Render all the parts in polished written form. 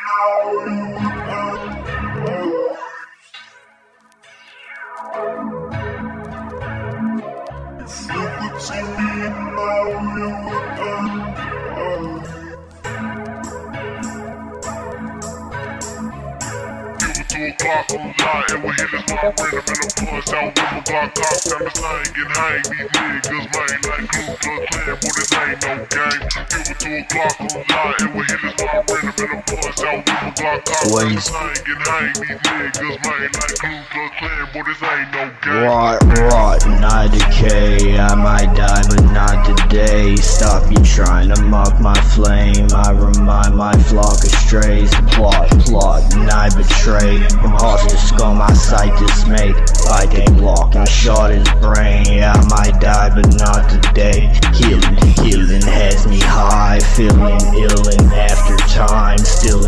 O'clock on night, and we in this motherfucker, and I'm pushed out with my block cops. I'm just lying and hiding these niggas, man, like Ku Klux Klan, boy, this ain't no game. Give it 2 o'clock on night, and we in this motherfucker, and I'm pushed out with my block cops. I'm just lying and hiding these niggas, man, like Ku Klux Klan, boy, this ain't no game. Rot, I decay. I might die, but not today. Stop you trying to mock my flame. I remind my flock of strays. Plot, and I betray. I'm hostile skull, my sight dismay. Fighting block and shot his brain. Yeah, I might die, but not today. Healing has me high. Feeling ill and after time. Still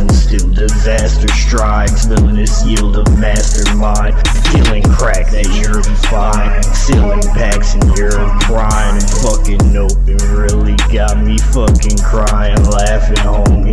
disaster strikes. Villainous yield of mastermind. Killing crack that you're fine. Sealing packs and you're crying. And fucking open really got me fucking crying. Laughing, homie.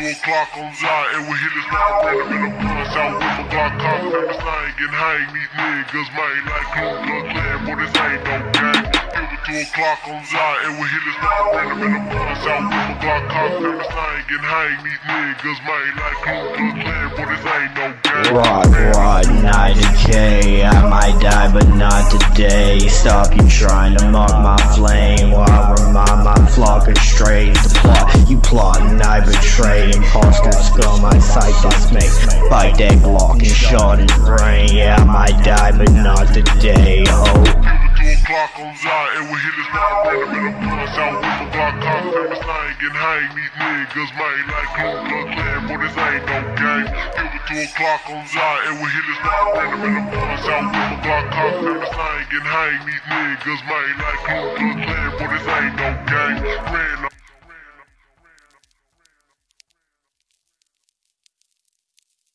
O'clock on light, and we hit this loud rhythm in the bus out with my block cops. I'm just lying and hang these niggas, man, like Ku Klux Klan, boy, this ain't no game. Give it 2 o'clock on light, and we hit this loud rhythm in the bus out with my block cops. I'm just lying and hang these niggas, man, like Ku Klux Klan, boy, this ain't no game. Rot, night decay. I might die, but not today. Stop you trying to mock my flame while I remind my flock of strays. The plot, you plot, and I betray. Imposter skull, my sight dismay. Bite that block and shot his brain. Yeah, I might die, but not today, ho. Give it 2 o'clock on light, and we hit this loud rhythm in the bus out with my block cops. I'm just lying and hang these niggas, man, like Ku Klux Klan, boy, this ain't no game. Give it 2 o'clock on light, and we hit this loud rhythm in the bus out with my block cops. I'm just lying and hang these niggas, man, like Ku Klux Klan, boy, this ain't no game.